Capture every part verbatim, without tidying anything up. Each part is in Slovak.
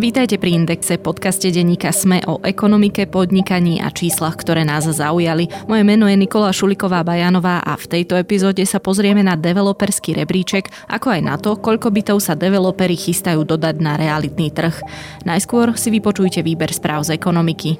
Vítajte pri Indexe, podcaste denníka Sme o ekonomike, podnikaní a číslach, ktoré nás zaujali. Moje meno je Nikola Šuliková Bajanová a v tejto epizóde sa pozrieme na developerský rebríček, ako aj na to, koľko bytov sa developeri chystajú dodať na realitný trh. Najskôr si vypočujte výber správ z ekonomiky.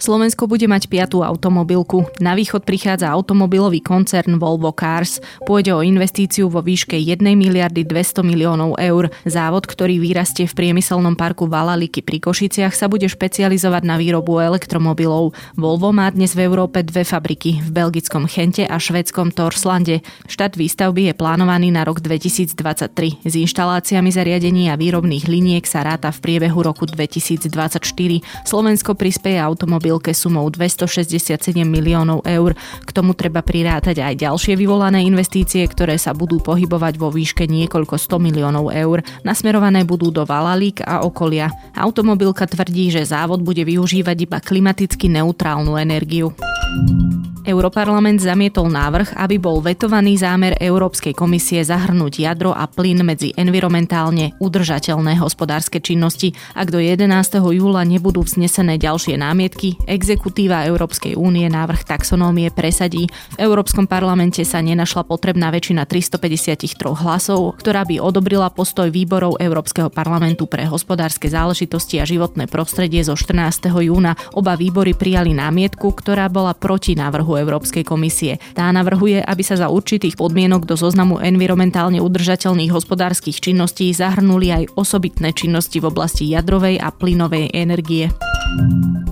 Slovensko bude mať piatú automobilku. Na východ prichádza automobilový koncern Volvo Cars. Pôjde o investíciu vo výške jeden miliardy dvesto miliónov eur. Závod, ktorý vyrastie v priemyselnom parku Valaliky pri Košiciach, sa bude špecializovať na výrobu elektromobilov. Volvo má dnes v Európe dve fabriky, v belgickom Ghente a švédskom Torslande. Štart výstavby je plánovaný na rok dvetisíctridsaťtri. S inštaláciami zariadení a výrobných liniek sa ráta v priebehu roku dvetisíctridsaťštyri. Slovensko prispeje automobil ke sumou dvestošesťdesiatsedem miliónov eur. K tomu treba prirátať aj ďalšie vyvolané investície, ktoré sa budú pohybovať vo výške niekoľko sto miliónov eur. Nasmerované budú do Valalík a okolia. Automobilka tvrdí, že závod bude využívať iba klimaticky neutrálnu energiu. Europarlament zamietol návrh, aby bol vetovaný zámer Európskej komisie zahrnúť jadro a plyn medzi environmentálne udržateľné hospodárske činnosti. Ak do jedenásteho júla nebudú vznesené ďalšie námietky, exekutíva Európskej únie návrh taxonómie presadí. V Európskom parlamente sa nenašla potrebná väčšina tristopäťdesiattri hlasov, ktorá by odobrila postoj výborov Európskeho parlamentu pre hospodárske záležitosti a životné prostredie zo štrnásteho júna. Oba výbory prijali námietku, ktorá bola proti návrhu Európskej komisie. Tá navrhuje, aby sa za určitých podmienok do zoznamu environmentálne udržateľných hospodárskych činností zahrnuli aj osobitné činnosti v oblasti jadrovej a plynovej energie.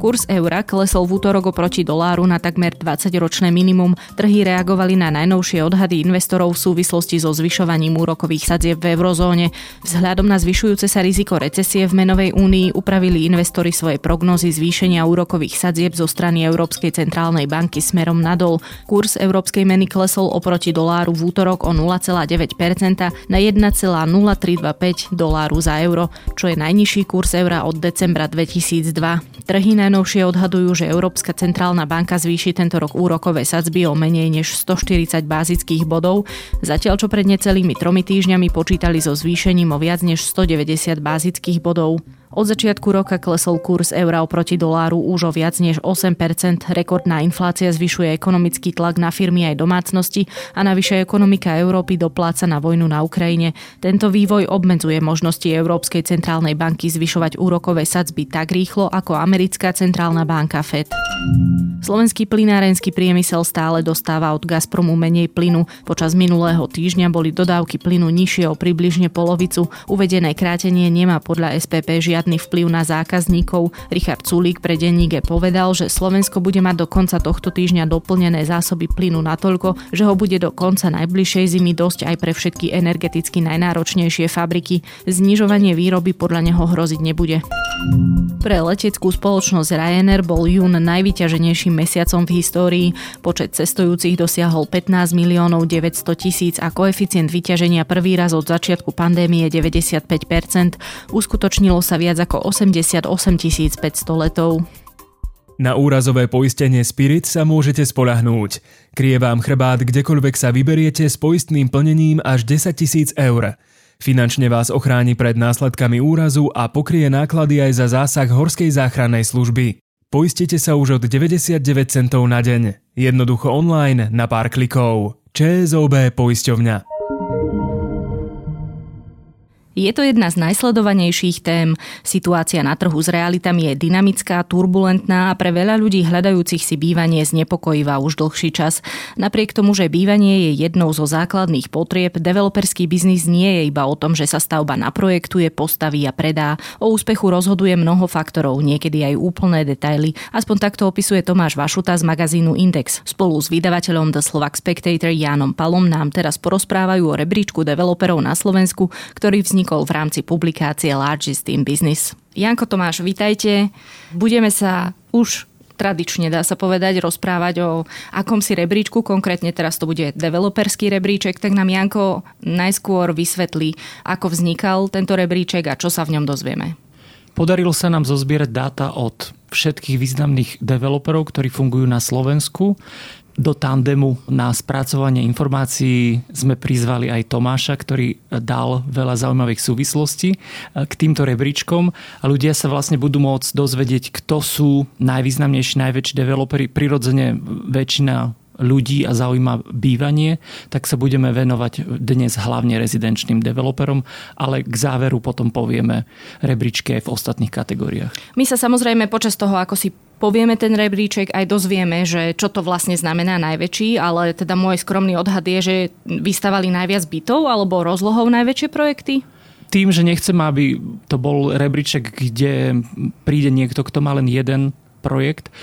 Kurs eura klesol v útorok oproti doláru na takmer dvadsaťročné minimum. Trhy reagovali na najnovšie odhady investorov v súvislosti so zvyšovaním úrokových sadzieb v eurozóne. Vzhľadom na zvyšujúce sa riziko recesie v menovej únii upravili investori svoje prognozy zvýšenia úrokových sadzieb zo strany Európskej centrálnej banky smerom nadol. Kurz európskej meny klesol oproti doláru v útorok o nula celá deväť percenta na jeden celá nula tri dva päť doláru za euro, čo je najnižší kurz eura od decembra dvetisícdva. Trhy najnovšie odhadujú, že Európska centrálna banka zvýši tento rok úrokové sadzby o menej než stoštyridsať bazických bodov, zatiaľ čo pred necelými tromi týždňami počítali so zvýšením o viac než stodeväťdesiat bazických bodov. Od začiatku roka klesol kurz eura oproti doláru už o viac než osem percent. Rekordná inflácia zvyšuje ekonomický tlak na firmy aj domácnosti a navyše ekonomika Európy dopláca na vojnu na Ukrajine. Tento vývoj obmedzuje možnosti Európskej centrálnej banky zvyšovať úrokové sadzby tak rýchlo ako americká centrálna banka Fed. Slovenský plynárenský priemysel stále dostáva od Gazpromu menej plynu. Počas minulého týždňa boli dodávky plynu nižšie o približne polovicu. Uvedené krátenie nemá podľa es pé pé žiadne žiadny vplyv na zákazníkov. Richard Sulík pre denník povedal, že Slovensko bude mať do konca tohto týždňa doplnené zásoby plynu natoľko, že ho bude do konca najbližšej zimy dosť aj pre všetky energeticky najnáročnejšie fabriky. Znižovanie výroby podľa neho hroziť nebude. Pre leteckú spoločnosť Ryanair bol jún najvyťaženejším mesiacom v histórii. Počet cestujúcich dosiahol pätnásť miliónov deväťsto tisíc a koeficient vyťaženia prvý raz od začiatku pandémie deväťdesiatpäť percent. Uskutočnilo sa viac viac ako osemdesiatosem tisíc päťsto letov. Na úrazové poistenie Spirit sa môžete spoľahnúť. Kryje vám chrbát kdekoľvek sa vyberiete s poistným plnením až desaťtisíc eur. Finančne vás ochráni pred následkami úrazu a pokrie náklady aj za zásah horskej záchrannej služby. Poistite sa už od deväťdesiatdeväť centov na deň. Jednoducho online na pár klikov. ČSOB Poistovňa. Je to jedna z najsledovanejších tém. Situácia na trhu s realitami je dynamická, turbulentná a pre veľa ľudí hľadajúcich si bývanie znepokojivá už dlhší čas. Napriek tomu, že bývanie je jednou zo základných potrieb, developerský biznis nie je iba o tom, že sa stavba naprojektuje, postaví a predá. O úspechu rozhoduje mnoho faktorov, niekedy aj úplné detaily. Aspoň takto opisuje Tomáš Vašuta z magazínu Index. Spolu s vydavateľom The Slovak Spectator Jánom Palom nám teraz porozprávajú o rebríčku developerov na Slovensku, ktorý vznikol v rámci publikácie Largest in Business. Janko, Tomáš, vitajte. Budeme sa už tradične, dá sa povedať, rozprávať o akomsi rebríčku, konkrétne teraz to bude developerský rebríček, tak nám Janko najskôr vysvetlí, ako vznikal tento rebríček a čo sa v ňom dozvieme. Podarilo sa nám zozbierať dáta od všetkých významných developerov, ktorí fungujú na Slovensku. Do tandemu na spracovanie informácií sme prizvali aj Tomáša, ktorý dal veľa zaujímavých súvislostí k týmto rebríčkom a ľudia sa vlastne budú môcť dozvedieť, kto sú najvýznamnejší, najväčší developeri. Prirodzene väčšina ľudí a zaujíma bývanie, tak sa budeme venovať dnes hlavne rezidenčným developerom, ale k záveru potom povieme rebríčky aj v ostatných kategóriách. My sa samozrejme počas toho, ako si povieme ten rebríček, aj dozvieme, že čo to vlastne znamená najväčší, ale teda môj skromný odhad je, že vystavali najviac bytov alebo rozlohou najväčšie projekty? Tým, že nechcem, aby to bol rebríček, kde príde niekto, kto má len jeden projekt,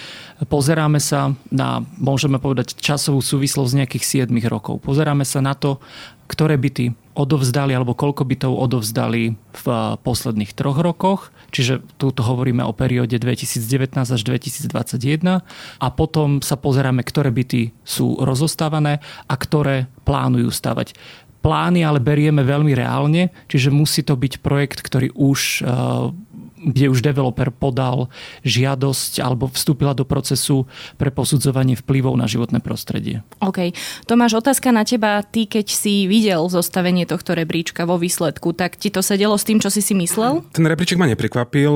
pozeráme sa na, môžeme povedať, časovú súvislosť z nejakých sedem rokov. Pozeráme sa na to, ktoré byty odovzdali alebo koľko bytov odovzdali v posledných troch rokoch. Čiže túto hovoríme o perióde dvetisícdevätnásť až dvetisícdvadsaťjeden a potom sa pozeráme, ktoré byty sú rozostávané a ktoré plánujú stavať. Plány ale berieme veľmi reálne, čiže musí to byť projekt, ktorý už, kde už developer podal žiadosť alebo vstúpila do procesu pre posudzovanie vplyvov na životné prostredie. OK. Tomáš, otázka na teba. Ty, keď si videl zostavenie tohto rebríčka vo výsledku, tak ti to sedelo s tým, čo si si myslel? Ten rebríček ma neprekvapil.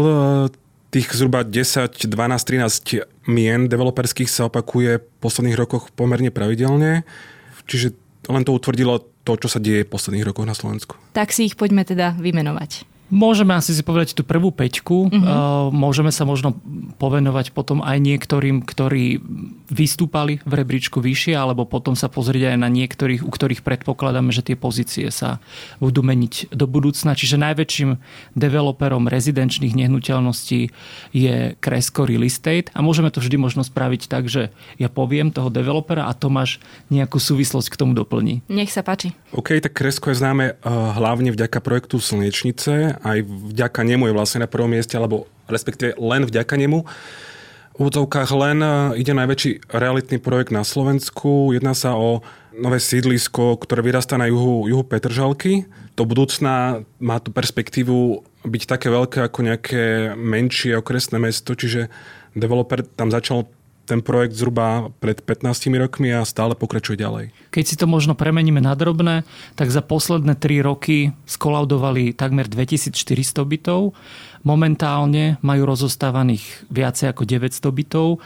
Tých zhruba desať, dvanásť, trinásť mien developerských sa opakuje v posledných rokoch pomerne pravidelne. Čiže len to utvrdilo to, čo sa deje v posledných rokoch na Slovensku. Tak si ich poďme teda vymenovať. Môžeme asi si povedať tú prvú päťku. Uh-huh. Môžeme sa možno povenovať potom aj niektorým, ktorí vystúpali v rebríčku vyššie, alebo potom sa pozrieť aj na niektorých, u ktorých predpokladáme, že tie pozície sa budú meniť do budúcna. Čiže najväčším developerom rezidenčných nehnuteľností je Kresko Real Estate a môžeme to vždy možno spraviť tak, že ja poviem toho developera a Tomáš nejakú súvislosť k tomu doplní. Nech sa páči. OK, tak Kresko je známe hlavne vďaka projektu Slniečnice. Aj vďaka nemu je vlastne na prvom mieste, alebo respektíve len vďaka nemu. V úvodzovkách len ide najväčší realitný projekt na Slovensku. Jedná sa o nové sídlisko, ktoré vyrastá na juhu, juhu Petržalky. Do budúcna má tu perspektívu byť také veľké ako nejaké menšie okresné mesto, čiže developer tam začal ten projekt zhruba pred pätnástimi rokmi a stále pokračuje ďalej. Keď si to možno premeníme na drobné, tak za posledné tri roky skolaudovali takmer dvetisícštyristo bytov. Momentálne majú rozostávaných viacej ako deväťsto bytov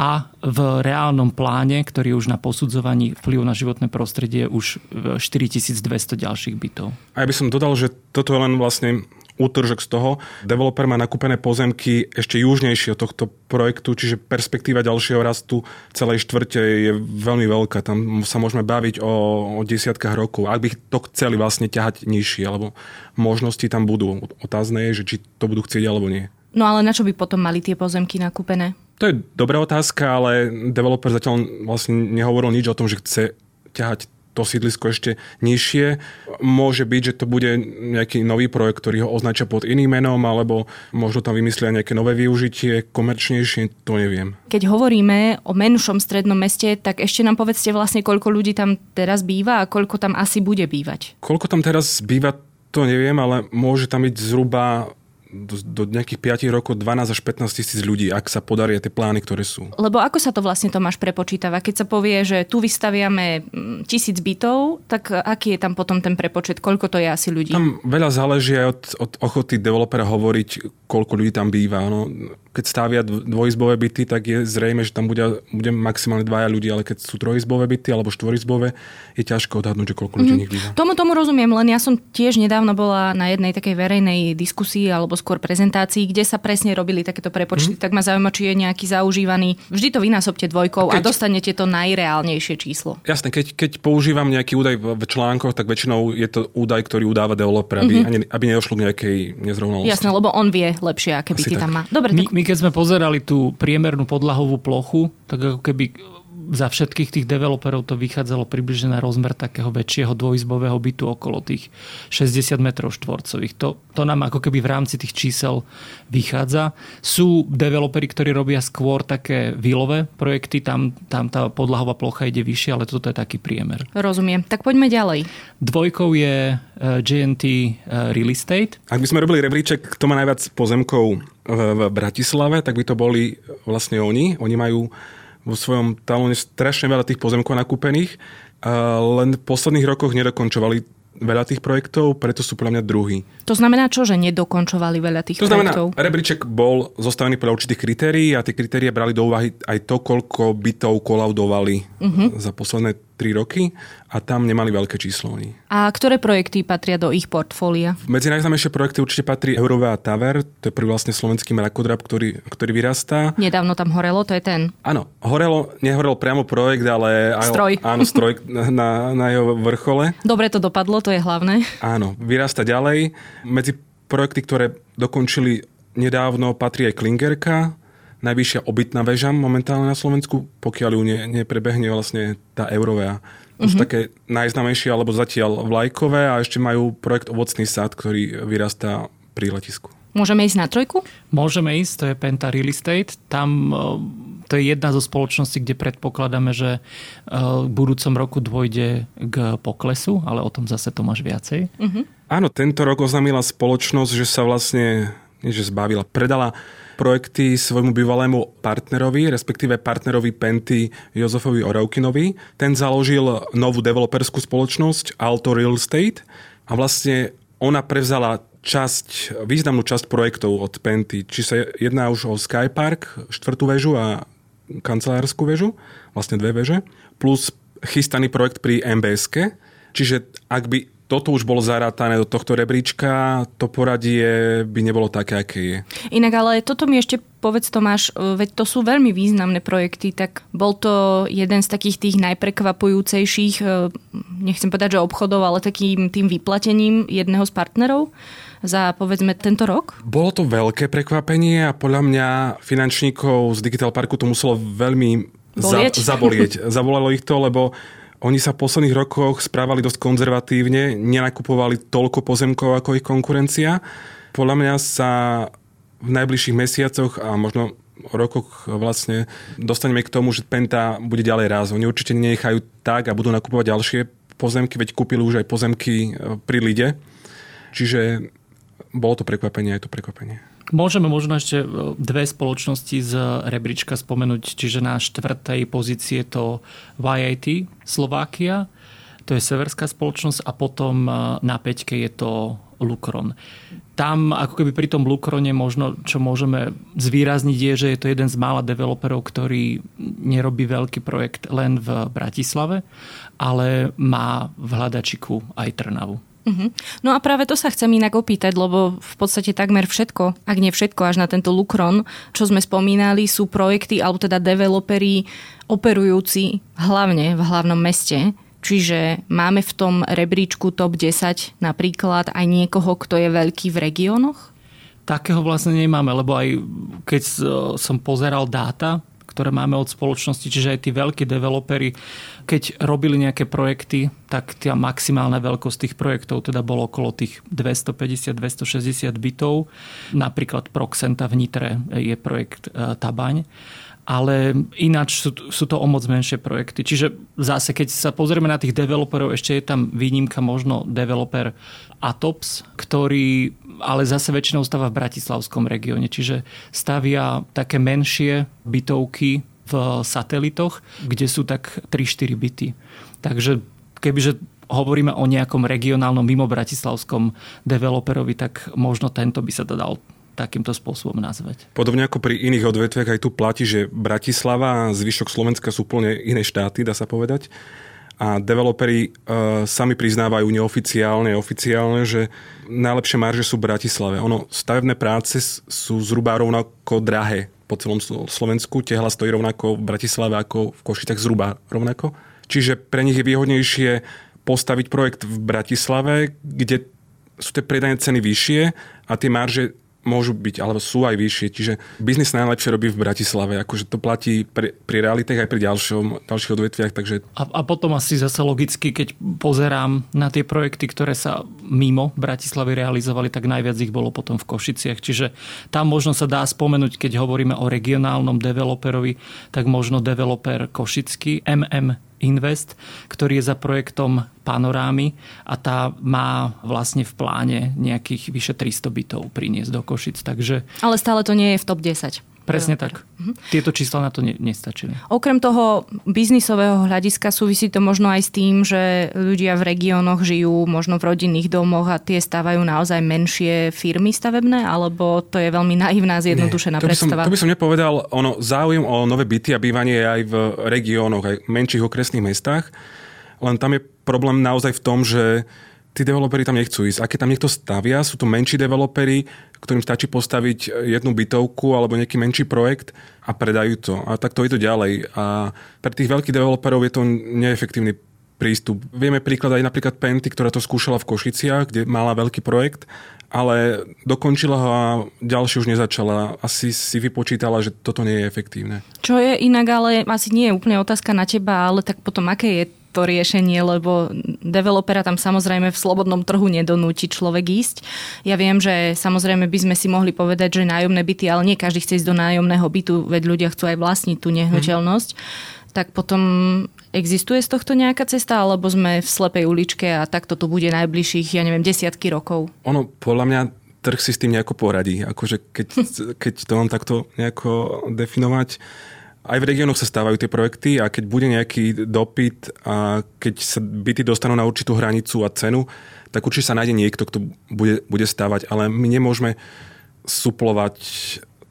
a v reálnom pláne, ktorý už na posudzovaní vplyvu na životné prostredie už štyritisícdvesto ďalších bytov. A ja by som dodal, že toto je len vlastne útržok z toho. Developer má nakúpené pozemky ešte južnejšie od tohto projektu, čiže perspektíva ďalšieho rastu celej štvrte je veľmi veľká. Tam sa môžeme baviť o, o desiatkách rokov. Ak by to chceli vlastne ťahať nižšie, alebo možnosti tam budú. Otázne je, že či to budú chcieť alebo nie. No ale na čo by potom mali tie pozemky nakúpené? To je dobrá otázka, ale developer zatiaľ vlastne nehovoril nič o tom, že chce ťahať to sídlisko ešte nižšie. Môže byť, že to bude nejaký nový projekt, ktorý ho označia pod iným menom, alebo možno tam vymyslia nejaké nové využitie, komerčnejšie, to neviem. Keď hovoríme o menšom strednom meste, tak ešte nám povedzte vlastne, koľko ľudí tam teraz býva a koľko tam asi bude bývať. Koľko tam teraz býva, to neviem, ale môže tam byť zhruba do, do nejakých piatich rokov dvanásť až pätnásť tisíc ľudí, ak sa podaria tie plány, ktoré sú. Lebo ako sa to vlastne, Tomáš, prepočítava? Keď sa povie, že tu vystaviame tisíc bytov, tak aký je tam potom ten prepočet? Koľko to je asi ľudí? Tam veľa záleží aj od, od ochoty developera hovoriť, koľko ľudí tam býva. No, keď stavia dvojizbové byty, tak je zrejme, že tam bude, bude maximálne dvaja ľudí, ale keď sú trojizbové byty alebo štvorizbové, je ťažko odhadnúť, že koľko ľudí mm-hmm. nich býva. Tomu, tomu rozumiem, len ja som tiež nedávno bola na jednej takej verejnej diskusii alebo skôr prezentácií, kde sa presne robili takéto prepočty, mm. tak ma zaujíma, či je nejaký zaužívaný. Vždy to vynásobte dvojkou a, keď, a dostanete to najreálnejšie číslo. Jasné, keď, keď používam nejaký údaj v článkoch, tak väčšinou je to údaj, ktorý udáva developer, aby, mm-hmm. aby nedošlo k nejakej nezrovnalosti. Jasné, lebo on vie lepšie, aké byty tam má. Dobre, tak... my, my keď sme pozerali tú priemernú podlahovú plochu, tak ako keby za všetkých tých developerov to vychádzalo približne na rozmer takého väčšieho dvojizbového bytu okolo tých šesťdesiat metrov štvorcových. To, to nám ako keby v rámci tých čísel vychádza. Sú developeri, ktorí robia skôr také vilové projekty, tam, tam tá podlahová plocha ide vyššie, ale toto je taký priemer. Rozumiem. Tak poďme ďalej. Dvojkou je J and T Real Estate. Ak by sme robili rebríček, kto má najviac pozemkov v, v Bratislave, tak by to boli vlastne oni. Oni majú vo svojom talóne strašne veľa tých pozemkov nakúpených, len v posledných rokoch nedokončovali veľa tých projektov, preto sú podľa mňa druhý. To znamená čo, že nedokončovali veľa tých to projektov? To znamená, rebríček bol zostavený podľa určitých kritérií a tie kritérie brali do úvahy aj to, koľko bytov kolaudovali uh-huh. za posledné tri roky a tam nemali veľké číslo oni. A ktoré projekty patria do ich portfólia? Medzi najznámejšie projekty určite patrí Eurovea Tower, to je prvý vlastne slovenský mrakodrap, ktorý, ktorý vyrastá. Nedávno tam horelo, to je ten? Áno, horelo, nehorel priamo projekt, ale aj, stroj. Áno, stroj na, na jeho vrchole. Dobre to dopadlo, to je hlavné. Áno, vyrasta ďalej. Medzi projekty, ktoré dokončili nedávno, patrí aj Klingerka, najvyššia obytná väža momentálne na Slovensku, pokiaľ ju ne, neprebehne vlastne tá Eurovea. To mm-hmm. sú také najznámejšie, alebo zatiaľ vlajkové, a ešte majú projekt Ovocný sád, ktorý vyrastá pri letisku. Môžeme ísť na trojku? Môžeme ísť, to je Penta Real Estate. Tam to je jedna zo spoločností, kde predpokladáme, že v budúcom roku dôjde k poklesu, ale o tom zase Tomáš viacej. Mm-hmm. Áno, tento rok oznámila spoločnosť, že sa vlastne, nie že zbavila, predala projekty svojmu bývalému partnerovi, respektíve partnerovi Penty Jozefovi Oravkinovi. Ten založil novú developerskú spoločnosť Alto Real Estate a vlastne ona prevzala časť, významnú časť projektov od Penty. Či sa jedná už o Sky Park, štvrtú väžu a kancelársku väžu, vlastne dve väže, plus chystaný projekt pri em bé es ká. Čiže ak by toto už bolo zarátané do tohto rebríčka, to poradie by nebolo také, aké je. Inak, ale toto mi ešte povedz, Tomáš, veď to sú veľmi významné projekty, tak bol to jeden z takých tých najprekvapujúcejších, nechcem povedať, že obchodov, ale takým tým vyplatením jedného z partnerov za, povedzme, tento rok? Bolo to veľké prekvapenie a podľa mňa finančníkov z Digital Parku to muselo veľmi za- zabolieť. Zabolalo ich to, lebo oni sa v posledných rokoch správali dosť konzervatívne, nenakupovali toľko pozemkov ako ich konkurencia. Podľa mňa sa v najbližších mesiacoch a možno rokoch vlastne dostaneme k tomu, že Penta bude ďalej rásť. Oni určite nenechajú tak a budú nakupovať ďalšie pozemky, veď kúpili už aj pozemky pri Lide. Čiže bolo to prekvapenie, aj to prekvapenie. Môžeme možno ešte dve spoločnosti z rebríčka spomenúť, čiže na štvrtej pozícii je to jé a té Slovakia, to je severská spoločnosť, a potom na päťke je to Lukron. Tam, ako keby pri tom Lukrone, možno, čo môžeme zvýrazniť, je, že je to jeden z mála developerov, ktorý nerobí veľký projekt len v Bratislave, ale má v hľadačiku aj Trnavu. Uh-huh. No a práve to sa chcem inak opýtať, lebo v podstate takmer všetko, ak nie všetko, až na tento Lukron, čo sme spomínali, sú projekty, alebo teda developeri operujúci hlavne v hlavnom meste. Čiže máme v tom rebríčku top desať napríklad aj niekoho, kto je veľký v regiónoch? Takého vlastne nemáme, lebo aj keď som pozeral dáta, ktoré máme od spoločnosti, čiže aj tí veľkí developeri, keď robili nejaké projekty, tak tá maximálna veľkosť tých projektov teda bolo okolo tých dvestopäťdesiat až dvestošesťdesiat bytov. Napríklad Proxenta v Nitre je projekt Tabaň. Ale ináč sú, sú to o moc menšie projekty. Čiže zase, keď sa pozrieme na tých developerov, ešte je tam výnimka možno developer Atops, ktorý ale zase väčšinou stáva v bratislavskom regióne. Čiže stavia také menšie bytovky v satelitoch, kde sú tak tri štyri byty. Takže kebyže hovoríme o nejakom regionálnom mimo bratislavskom developerovi, tak možno tento by sa to dal takýmto spôsobom nazvať. Podobne ako pri iných odvetviach aj tu platí, že Bratislava a zvyšok Slovenska sú úplne iné štáty, dá sa povedať. A developeri e, sami priznávajú neoficiálne, oficiálne, že najlepšie marže sú v Bratislave. Ono, stavebné práce sú zhruba rovnako drahé po celom Slovensku. Tehla stojí rovnako v Bratislave ako v Košicách, zhruba rovnako. Čiže pre nich je výhodnejšie postaviť projekt v Bratislave, kde sú tie predajné ceny vyššie a tie marže môžu byť, alebo sú aj vyššie. Čiže biznis najlepšie robí v Bratislave. Akože to platí pri, pri realitách aj pri ďalšom, ďalších odvetviach. Takže A, a potom asi zase logicky, keď pozerám na tie projekty, ktoré sa mimo Bratislavy realizovali, tak najviac ich bolo potom v Košiciach. Čiže tam možno sa dá spomenúť, keď hovoríme o regionálnom developerovi, tak možno developer košický, em em Invest, ktorý je za projektom Panorámy a tá má vlastne v pláne nejakých vyše tristo bytov priniesť do Košic. Takže... Ale stále to nie je v top desať. Presne tak. Tieto čísla na to ne- nestačili. Okrem toho biznisového hľadiska súvisí to možno aj s tým, že ľudia v regiónoch žijú možno v rodinných domoch a tie stavajú naozaj menšie firmy stavebné, alebo to je veľmi naivná, zjednodušená Nie, to predstava? Som, to by som nepovedal. Ono, záujem o nové byty a bývanie je aj v regiónoch, aj v menších okresných mestách. Len tam je problém naozaj v tom, že tí developeri tam nechcú ísť. A keď tam niekto stavia, sú to menší developeri, ktorým stačí postaviť jednu bytovku alebo nejaký menší projekt a predajú to. A tak to je to ďalej. A pre tých veľkých developerov je to neefektívny prístup. Vieme príklad aj napríklad Penty, ktorá to skúšala v Košiciach, kde mala veľký projekt, ale dokončila ho a ďalšie už nezačala. Asi si vypočítala, že toto nie je efektívne. Čo je inak, ale asi nie je úplne otázka na teba, ale tak potom aké je to riešenie, lebo developera tam samozrejme v slobodnom trhu nedonúti človek ísť. Ja viem, že samozrejme by sme si mohli povedať, že nájomné byty, ale nie každý chce ísť do nájomného bytu, veď ľudia chcú aj vlastniť tú nehnuteľnosť. Hmm. Tak potom existuje z tohto nejaká cesta, alebo sme v slepej uličke a takto to bude najbližších, ja neviem, desiatky rokov? Ono, podľa mňa trh si s tým nejako poradí. Akože keď, keď to mám takto nejako definovať, aj v regiónoch sa stávajú tie projekty a keď bude nejaký dopyt a keď sa byty dostanú na určitú hranicu a cenu, tak určite sa nájde niekto, kto bude, bude stávať. Ale my nemôžeme suplovať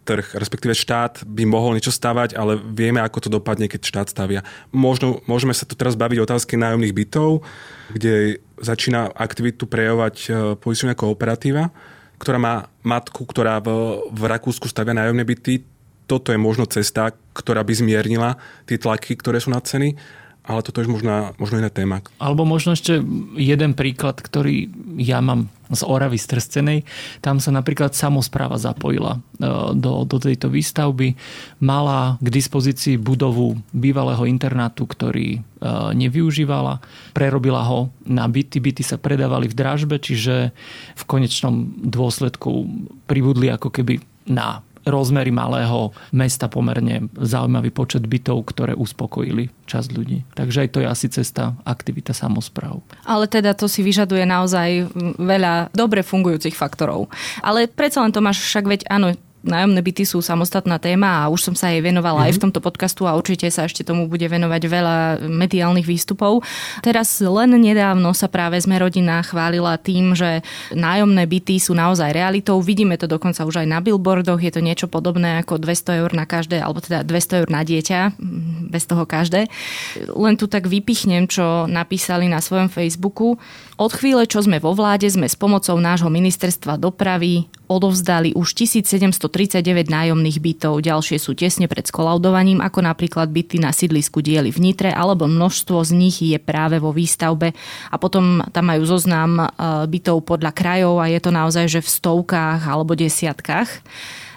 trh, respektíve štát by mohol niečo stávať, ale vieme, ako to dopadne, keď štát stavia. Možno, môžeme sa tu teraz baviť o otázke nájomných bytov, kde začína aktivitu prejavovať poistovňa Kooperatíva, ktorá má matku, ktorá v, v Rakúsku stavia nájomné byty. Toto je možno cesta, ktorá by zmiernila tie tlaky, ktoré sú na ceny, ale toto je možno, možno iná téma. Alebo možno ešte jeden príklad, ktorý ja mám z Oravy strstenej. Tam sa napríklad samospráva zapojila do, do tejto výstavby. Mala k dispozícii budovu bývalého internátu, ktorý nevyužívala. Prerobila ho na byty. Byty sa predávali v dražbe, čiže v konečnom dôsledku pribudli ako keby na rozmery malého mesta pomerne zaujímavý počet bytov, ktoré uspokojili časť ľudí. Takže aj to je asi cesta, aktivita samospráv. Ale teda to si vyžaduje naozaj veľa dobre fungujúcich faktorov. Ale predsa len, Tomáš, však veď áno, nájomné byty sú samostatná téma a už som sa jej venovala mm. aj v tomto podcastu a určite sa ešte tomu bude venovať veľa mediálnych výstupov. Teraz len nedávno sa práve Sme rodina chválila tým, že nájomné byty sú naozaj realitou. Vidíme to dokonca už aj na billboardoch. Je to niečo podobné ako dvesto eur na každé, alebo teda dvesto eur na dieťa, bez toho každé. Len tu tak vypichnem, čo napísali na svojom Facebooku. Od chvíle, čo sme vo vláde, sme s pomocou nášho ministerstva dopravy odovzdali už tisícsedemstotridsaťdeväť nájomných bytov. Ďalšie sú tesne pred skolaudovaním, ako napríklad byty na sídlisku Diely v Nitre, alebo množstvo z nich je práve vo výstavbe. A potom tam majú zoznam bytov podľa krajov a je to naozaj, že v stovkách alebo desiatkách.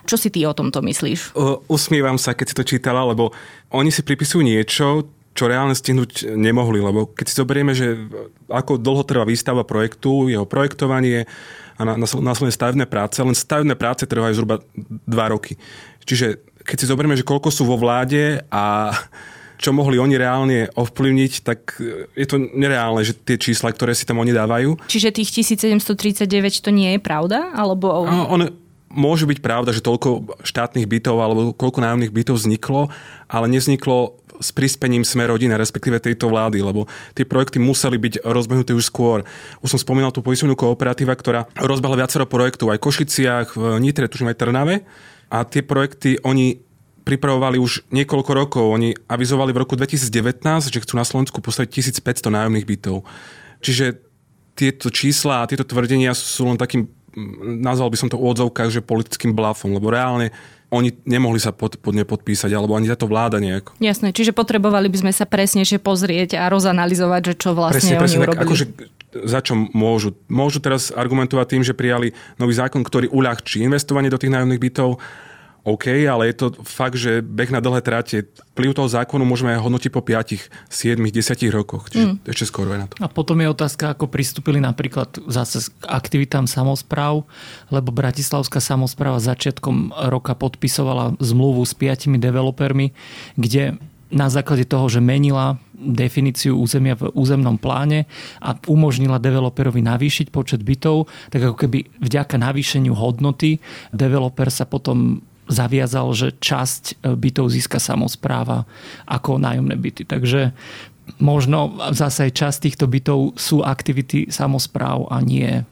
Čo si ty o tomto myslíš? Usmievam sa, keď si to čítala, lebo oni si pripisujú niečo, čo reálne stihnúť nemohli, lebo keď si zoberieme, že ako dlho trvá výstavba projektu, jeho projektovanie a následne stavebné práce, len stavebné práce trvajú zhruba dva roky. Čiže keď si zoberieme, že koľko sú vo vláde a čo mohli oni reálne ovplyvniť, tak je to nereálne, že tie čísla, ktoré si tam oni dávajú. Čiže tých tisícsedemstotridsaťdeväť to nie je pravda? Alebo... No, on... Môže byť pravda, že toľko štátnych bytov alebo koľko nájomných bytov vzniklo, ale nevzniklo s prispením Sme rodina, respektíve tejto vlády, lebo tie projekty museli byť rozbehnuté už skôr. Už som spomínal tú poistovňu Kooperatíva, ktorá rozbehla viacero projektov aj v Košiciach, v Nitre, tužím aj Trnave. A tie projekty oni pripravovali už niekoľko rokov. Oni avizovali v roku dvetisícdevätnásť, že chcú na Slovensku postaviť tisícpäťsto nájomných bytov. Čiže tieto čísla a tieto tvrdenia sú len takým, nazval by som to v odzovkách, že politickým blafom, lebo reálne oni nemohli sa pod, pod nepodpísať, alebo ani táto vláda nejako. Jasné, čiže potrebovali by sme sa presnejšie pozrieť a rozanalyzovať, že čo vlastne presne, oni presne, urobili. Tak, akože, za čo môžu? Môžu teraz argumentovať tým, že prijali nový zákon, ktorý uľahčí investovanie do tých nájomných bytov. OK, ale je to fakt, že beh na dlhé tráte. Vplyv toho zákonu môžeme hodnotiť po päť, sedem, desať rokoch. Čiže mm. ešte skoro je na to. A potom je otázka, ako pristúpili napríklad zase k aktivitám samospráv, lebo Bratislavská samospráva začiatkom roka podpisovala zmluvu s piatimi developermi, kde na základe toho, že menila definíciu územia v územnom pláne a umožnila developerovi navýšiť počet bytov, tak ako keby vďaka navýšeniu hodnoty developer sa potom zaviazal, že časť bytov získa samospráva ako nájomné byty. Takže možno zase časť týchto bytov sú aktivity samospráv a nie,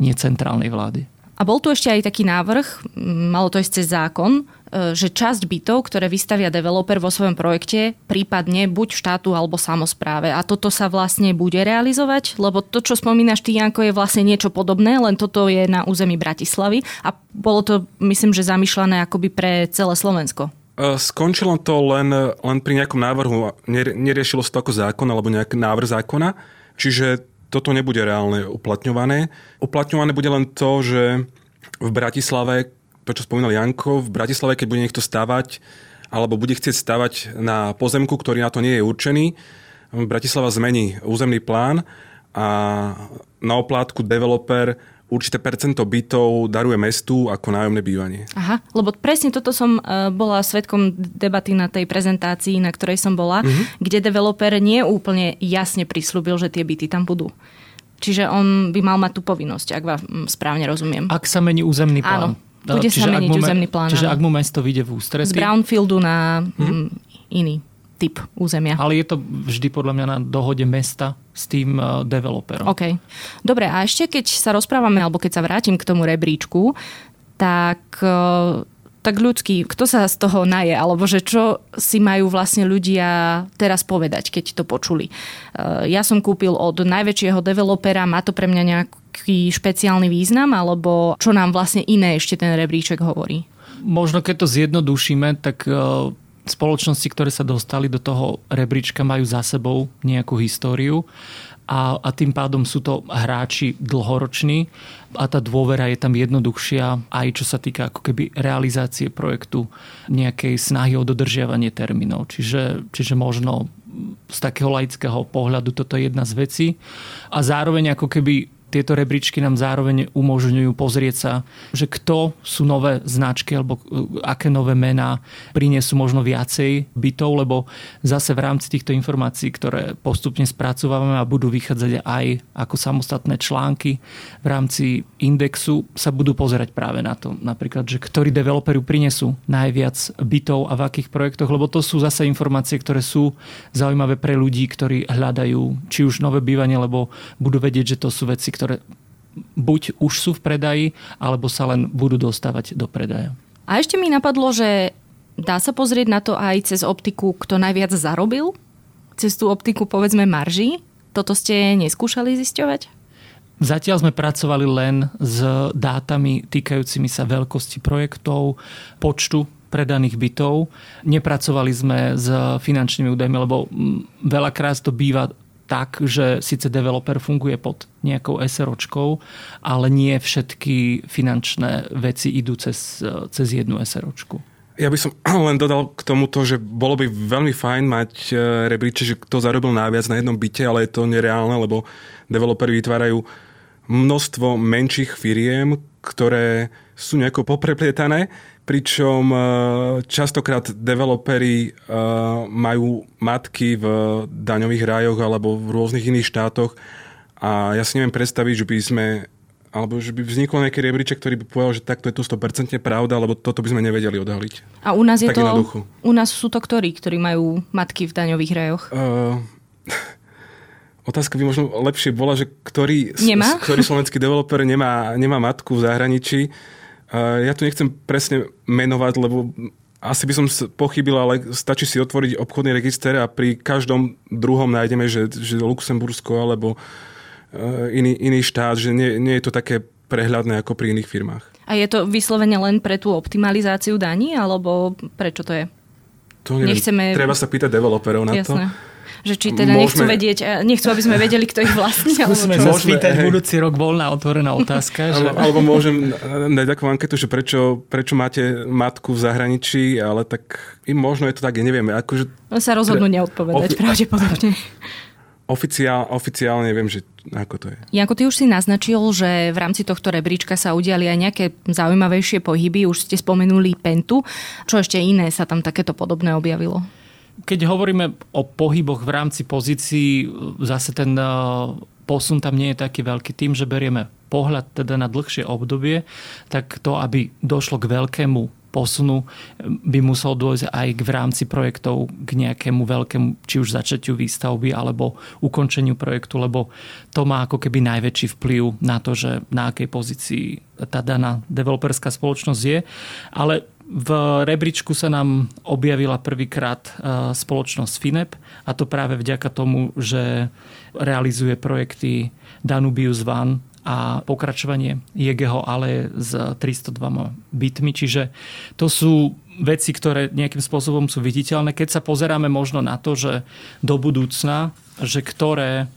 nie centrálnej vlády. A bol tu ešte aj taký návrh, malo to ísť cez zákon, že časť bytov, ktoré vystavia developer vo svojom projekte, prípadne buď štátu alebo samospráve. A toto sa vlastne bude realizovať, lebo to, čo spomínaš ty, Janko, je vlastne niečo podobné, len toto je na území Bratislavy a bolo to, myslím, že zamýšľané akoby pre celé Slovensko. Skončilo to len, len pri nejakom návrhu. Neriešilo sa to ako zákon alebo nejaký návrh zákona, čiže toto nebude reálne uplatňované. Uplatňované bude len to, že v Bratislave, to čo spomínal Janko, v Bratislave, keď bude niekto stavať alebo bude chcieť stavať na pozemku, ktorý na to nie je určený, Bratislava zmení územný plán a na oplátku developer určité percento bytov daruje mestu ako nájomné bývanie. Aha, lebo presne toto som bola svedkom debaty na tej prezentácii, na ktorej som bola, mm-hmm. kde developer nie úplne jasne prisľúbil, že tie byty tam budú. Čiže on by mal mať tú povinnosť, ak vám správne rozumiem. Ak sa mení územný plán. Áno, bude čiže sa meniť mu, územný plán. Čiže ak mu mesto vyjde v ústretí. Z brownfieldu na mm-hmm. iný typ územia. Ale je to vždy podľa mňa na dohode mesta s tým developerom. OK. Dobre, a ešte keď sa rozprávame, alebo keď sa vrátim k tomu rebríčku, tak, tak ľudský, kto sa z toho naje, alebo že čo si majú vlastne ľudia teraz povedať, keď to počuli. Ja som kúpil od najväčšieho developera, má to pre mňa nejaký špeciálny význam, alebo čo nám vlastne iné ešte ten rebríček hovorí? Možno keď to zjednodušíme, tak spoločnosti, ktoré sa dostali do toho rebríčka, majú za sebou nejakú históriu a, a tým pádom sú to hráči dlhoroční a tá dôvera je tam jednoduchšia aj čo sa týka ako keby realizácie projektu, nejakej snahy o dodržiavanie termínov. Čiže, čiže možno z takého laického pohľadu toto je jedna z vecí a zároveň ako keby tieto rebríčky nám zároveň umožňujú pozrieť sa, že kto sú nové značky alebo aké nové mená prinesú možno viacej bytov, lebo zase v rámci týchto informácií, ktoré postupne spracovávame a budú vychádzať aj ako samostatné články v rámci indexu, sa budú pozerať práve na to. Napríklad, že ktorí developeri prinesú najviac bytov a v akých projektoch, lebo to sú zase informácie, ktoré sú zaujímavé pre ľudí, ktorí hľadajú či už nové bývanie, lebo budú vedieť, že to sú veci, ktoré buď už sú v predaji, alebo sa len budú dostávať do predaja. A ešte mi napadlo, že dá sa pozrieť na to aj cez optiku, kto najviac zarobil? Cez tú optiku, povedzme, marží? Toto ste neskúšali zisťovať? Zatiaľ sme pracovali len s dátami týkajúcimi sa veľkosti projektov, počtu predaných bytov. Nepracovali sme s finančnými údajmi, lebo veľakrát to býva tak, že síce developer funguje pod nejakou SROčkou, ale nie všetky finančné veci idú cez, cez jednu SROčku. Ja by som len dodal k tomuto, že bolo by veľmi fajn mať rebríček, že kto zarobil najviac na jednom byte, ale je to nereálne, lebo developeri vytvárajú množstvo menších firiem, ktoré sú nejako popreplietané, pričom častokrát developeri majú matky v daňových rájoch alebo v rôznych iných štátoch a ja si neviem predstaviť, že by sme alebo že by vznikol nejaký rebríček, ktorý by povedal, že takto je tu sto percent pravda, lebo toto by sme nevedeli odhaliť. A u nás je tak to u nás sú to ktorí, ktorí majú matky v daňových rájoch? Uh, otázka by možno lepšie bola, že ktorý, ktorý slovenský developer nemá, nemá matku v zahraničí. Ja tu nechcem presne menovať, lebo asi by som pochybil, ale stačí si otvoriť obchodný register a pri každom druhom nájdeme, že, že Luxembursko alebo iný, iný štát, že nie, nie je to také prehľadné ako pri iných firmách. A je to vyslovene len pre tú optimalizáciu daní, alebo prečo to je? To neviem. Nechceme... Treba sa pýtať developerov na Jasné. to. Že či teda Môžeme... nechcú vedieť, nechcú, aby sme vedeli, kto ich vlastní. Skúsme sa spýtať budúci rok, voľná otvorená otázka. Že... Alebo môžem dať takú anketu, že prečo, prečo máte matku v zahraničí, ale tak im možno je to tak, ja neviem. Akože... No sa rozhodnú neodpovedať, Ofi... pravdepodobne. Oficiál, oficiálne neviem, že ako to je. Janko, ty už si naznačil, že v rámci tohto rebríčka sa udiali aj nejaké zaujímavejšie pohyby. Už ste spomenuli Pentu. Čo ešte iné sa tam takéto podobné objavilo? Keď hovoríme o pohyboch v rámci pozícií, zase ten posun tam nie je taký veľký. Tým, že berieme pohľad teda na dlhšie obdobie, tak to, aby došlo k veľkému posunu by musel dôjsť aj v rámci projektov k nejakému veľkému, či už začatiu výstavby alebo ukončeniu projektu, lebo to má ako keby najväčší vplyv na to, že na akej pozícii tá daná developerská spoločnosť je. Ale v rebríčku sa nám objavila prvýkrát spoločnosť Finep, a to práve vďaka tomu, že realizuje projekty Danubius One a pokračovanie Jegeho ale s tristodvoma bytmi. Čiže to sú veci, ktoré nejakým spôsobom sú viditeľné. Keď sa pozeráme možno na to, že do budúcna, že ktoré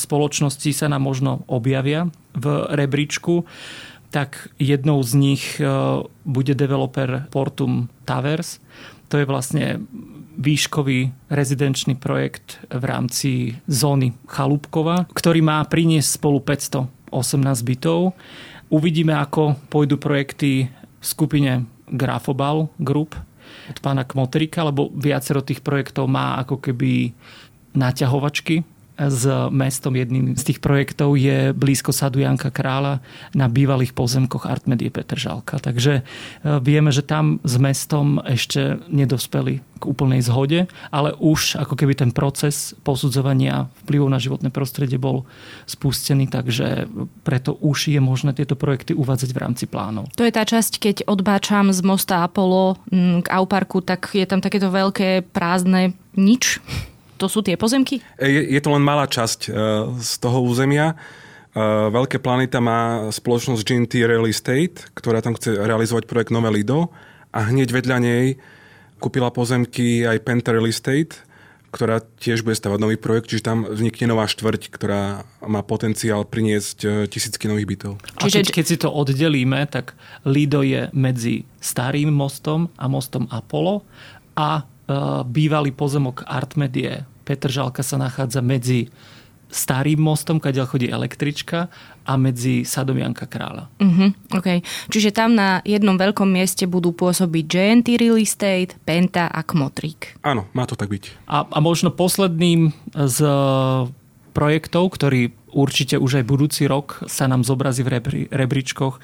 spoločnosti sa nám možno objavia v rebríčku, tak jednou z nich bude developer Portum Towers. To je vlastne výškový rezidenčný projekt v rámci zóny Chalúbkova, ktorý má priniesť spolu päťsto osemnásť bytov. Uvidíme, ako pôjdu projekty v skupine Grafobal Group od pána Kmotrika, lebo viacero tých projektov má ako keby naťahovačky s mestom. Jedným z tých projektov je blízko sadu Janka Kráľa na bývalých pozemkoch Artmedie Petržalka. Takže vieme, že tam s mestom ešte nedospeli k úplnej zhode, ale už ako keby ten proces posudzovania vplyvov na životné prostredie bol spustený, takže preto už je možné tieto projekty uvádzať v rámci plánov. To je tá časť, keď odbáčam z mosta Apollo k Auparku, tak je tam takéto veľké prázdne nič. To sú tie pozemky? Je, je to len malá časť e, z toho územia. E, Veľké plány tam má spoločnosť J and T Real Estate, ktorá tam chce realizovať projekt Nové Lido, a hneď vedľa nej kúpila pozemky aj Penta Real Estate, ktorá tiež bude stavať nový projekt, čiže tam vznikne nová štvrť, ktorá má potenciál priniesť tisícky nových bytov. A keď, keď si to oddelíme, tak Lido je medzi Starým mostom a mostom Apollo a bývalý pozemok Artmedie Petržalka sa nachádza medzi Starým mostom, kadiaľ chodí električka, a medzi sadom Janka Kráľa. Uh-huh, okay. Čiže tam na jednom veľkom mieste budú pôsobiť J and T Real Estate, Penta a Kmotrík. Áno, má to tak byť. A, a možno posledným z projektov, ktorý určite už aj budúci rok sa nám zobrazí v rebri, rebríčkoch,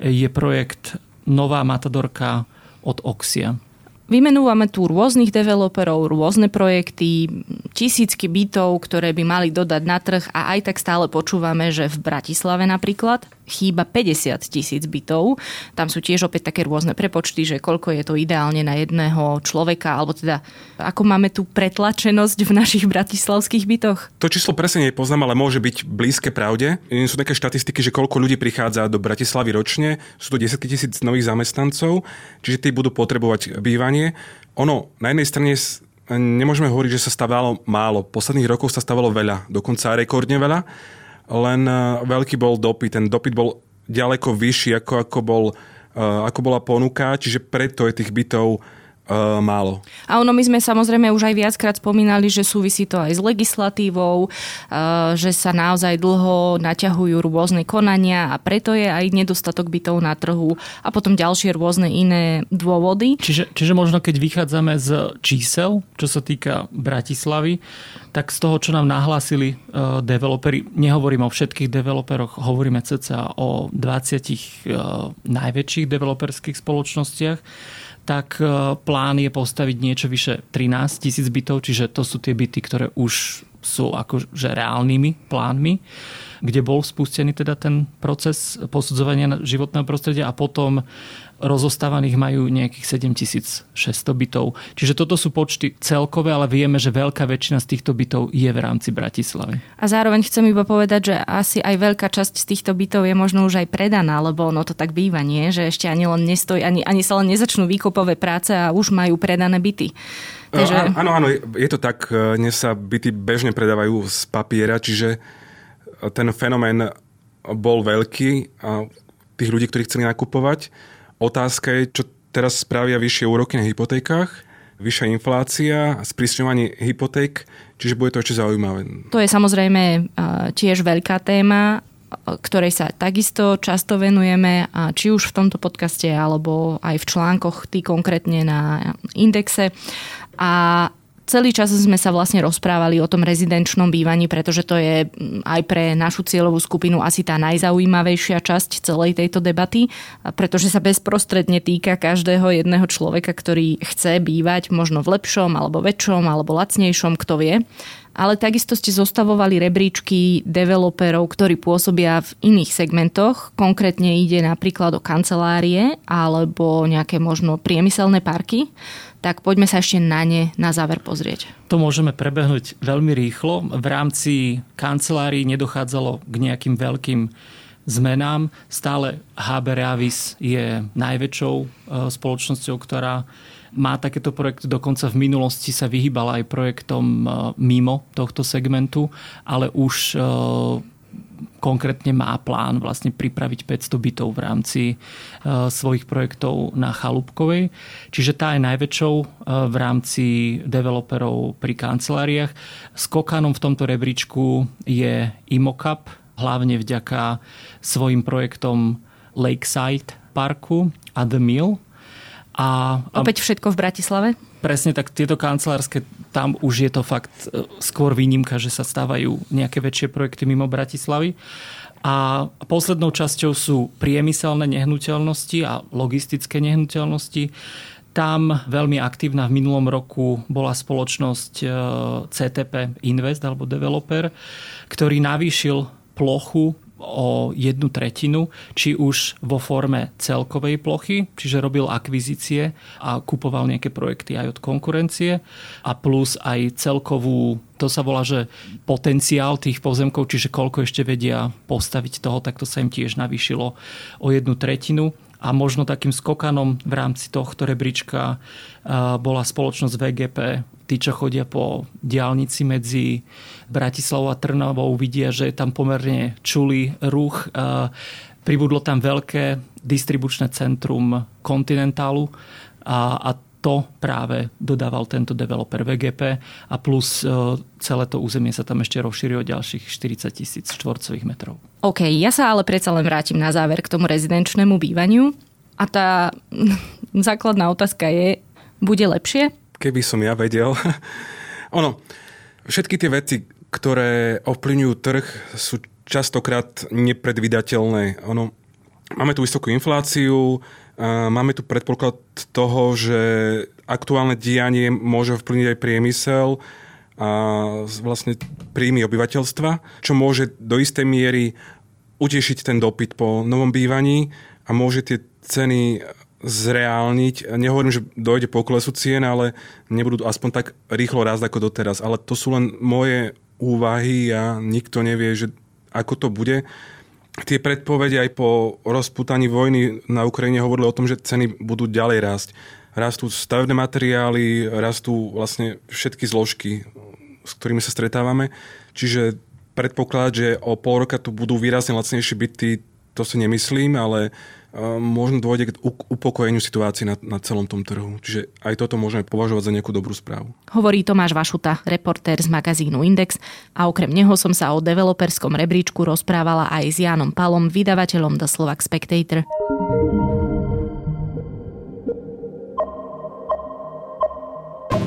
je projekt Nová Matadorka od Oxia. Vymenúvame tu rôznych developerov, rôzne projekty, tisícky bytov, ktoré by mali dodať na trh, a aj tak stále počúvame, že v Bratislave napríklad chýba päťdesiat tisíc bytov. Tam sú tiež opäť také rôzne prepočty, že koľko je to ideálne na jedného človeka, alebo teda ako máme tu pretlačenosť v našich bratislavských bytoch. To číslo presne nepoznám, ale môže byť blízke pravde. Sú také štatistiky, že koľko ľudí prichádza do Bratislavy ročne, sú to desaťtisíc nových zamestnancov, čiže tí budú potrebovať bývanie. Ono, na jednej strane nemôžeme hovoriť, že sa stavalo málo. V posledných rokoch sa stavalo veľa, dokonca rekordne veľa, len veľký bol dopyt. Ten dopyt bol ďaleko vyšší, ako, ako, bol, ako bola ponuka, čiže preto je tých bytov Uh, málo. A ono, my sme samozrejme už aj viackrát spomínali, že súvisí to aj s legislatívou, uh, že sa naozaj dlho naťahujú rôzne konania, a preto je aj nedostatok bytov na trhu a potom ďalšie rôzne iné dôvody. Čiže, čiže možno keď vychádzame z čísel, čo sa týka Bratislavy, tak z toho, čo nám nahlásili uh, developeri, nehovorím o všetkých developeroch, hovoríme cca o dvadsiatich uh, najväčších developerských spoločnostiach, tak plán je postaviť niečo vyše trinásť tisíc bytov, čiže to sú tie byty, ktoré už sú akože reálnymi plánmi, kde bol spustený teda ten proces posudzovania životného prostredia, a potom rozostávaných majú nejakých sedemtisícšesťsto bytov. Čiže toto sú počty celkové, ale vieme, že veľká väčšina z týchto bytov je v rámci Bratislavy. A zároveň chcem iba povedať, že asi aj veľká časť z týchto bytov je možno už aj predaná, lebo ono to tak býva, nie? Že ešte ani len nestojí, ani, ani sa len nezačnú výkopové práce a už majú predané byty. Takže... Áno, áno, je to tak. Dnes sa byty bežne predávajú z papiera, čiže ten fenomén bol veľký a tých ľudí, ktorí chceli nakupovať. Otázka je, čo teraz spravia vyššie úroky na hypotékách, vyššia inflácia, sprísňovanie hypoték, čiže bude to ešte zaujímavé. To je samozrejme tiež veľká téma, ktorej sa takisto často venujeme, a či už v tomto podcaste, alebo aj v článkoch, ty konkrétne na Indexe. A celý čas sme sa vlastne rozprávali o tom rezidenčnom bývaní, pretože to je aj pre našu cieľovú skupinu asi tá najzaujímavejšia časť celej tejto debaty, pretože sa bezprostredne týka každého jedného človeka, ktorý chce bývať možno v lepšom, alebo väčšom, alebo lacnejšom, kto vie. Ale takisto ste zostavovali rebríčky developerov, ktorí pôsobia v iných segmentoch. Konkrétne ide napríklad o kancelárie alebo nejaké možno priemyselné parky. Tak poďme sa ešte na ne na záver pozrieť. To môžeme prebehnúť veľmi rýchlo. V rámci kancelárií nedochádzalo k nejakým veľkým zmenám. Stále há bé Reavis je najväčšou spoločnosťou, ktorá má takéto projekty, dokonca v minulosti sa vyhýbala aj projektom mimo tohto segmentu, ale už konkrétne má plán vlastne pripraviť päťsto bytov v rámci svojich projektov na Chalúbkovej. Čiže tá je najväčšou v rámci developerov pri kanceláriách. Skokanom v tomto rebríčku je Imocap, hlavne vďaka svojim projektom Lakeside Parku a The Mill. A, a opäť všetko v Bratislave? Presne, tak tieto kancelárske, tam už je to fakt skôr výnimka, že sa stávajú nejaké väčšie projekty mimo Bratislavy. A poslednou časťou sú priemyselné nehnuteľnosti a logistické nehnuteľnosti. Tam veľmi aktívna v minulom roku bola spoločnosť cé té pé Invest alebo developer, ktorý navýšil plochu o jednu tretinu, či už vo forme celkovej plochy, čiže robil akvizície a kupoval nejaké projekty aj od konkurencie a plus aj celkovú, to sa volá, že potenciál tých pozemkov, čiže koľko ešte vedia postaviť toho, tak to sa im tiež navýšilo o jednu tretinu. A možno takým skokanom v rámci tohto rebríčka bola spoločnosť vé gé pé. Tí, čo chodia po diaľnici medzi Bratislavou a Trnavou, vidia, že je tam pomerne čulý ruch. Pribudlo tam veľké distribučné centrum Continentalu a, a to práve dodával tento developer vé gé pé a plus celé to územie sa tam ešte rozšírilo ďalších štyridsať tisíc štvorcových metrov. OK, ja sa ale predsa len vrátim na záver k tomu rezidenčnému bývaniu a tá základná otázka je, bude lepšie? Keby som ja vedel. Ono, všetky tie veci, ktoré ovplyvňujú trh, sú častokrát nepredvídateľné. Ono, máme tu vysokú infláciu, máme tu predpoklad toho, že aktuálne dianie môže ovplyvniť aj priemysel a vlastne príjmy obyvateľstva, čo môže do istej miery utešiť ten dopyt po novom bývaní a môže tie ceny zreálniť. Nehovorím, že dojde po oklesu cien, ale nebudú aspoň tak rýchlo rásť ako doteraz. Ale to sú len moje úvahy a nikto nevie, že ako to bude. Tie predpovede aj po rozputaní vojny na Ukrajine hovorili o tom, že ceny budú ďalej rásť. Rastú stavebné materiály, rastú vlastne všetky zložky, s ktorými sa stretávame. Čiže predpoklad, že o pol roka tu budú výrazne lacnejšie byty, to si nemyslím, ale možno dôjde k upokojeniu situácie na, na celom tom trhu. Čiže aj toto môžeme považovať za nejakú dobrú správu. Hovorí Tomáš Vašuta, reportér z magazínu Index. A okrem neho som sa o developerskom rebríčku rozprávala aj s Jánom Palom, vydavateľom The Slovak Spectator.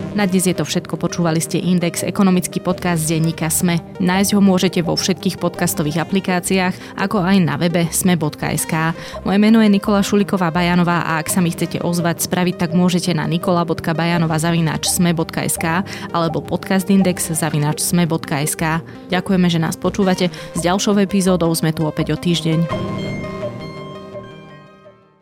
Na dnes je to všetko. Počúvali ste Index, ekonomický podcast z denníka Sme. Nájsť ho môžete vo všetkých podcastových aplikáciách, ako aj na webe sme bodka es ká. Moje meno je Nikola Šuliková Bajanová a ak sa mi chcete ozvať, spraviť tak môžete na nikola bodka bajanova zavináč sme bodka es ká alebo podcastindex zavináč sme bodka es ká. Ďakujeme, že nás počúvate. S ďalšou epizódou sme tu opäť o týždeň.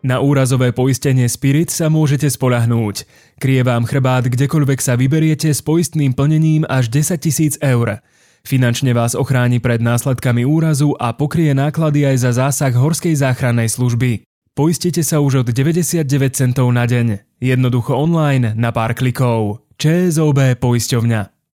Na úrazové poistenie Spirit sa môžete spoľahnúť. Kryje vám chrbát kdekoľvek sa vyberiete s poistným plnením až desaťtisíc eur. Finančne vás ochráni pred následkami úrazu a pokrie náklady aj za zásah horskej záchrannej služby. Poistite sa už od deväťdesiatdeväť centov na deň. Jednoducho online na pár klikov. ČSOB Poistovňa.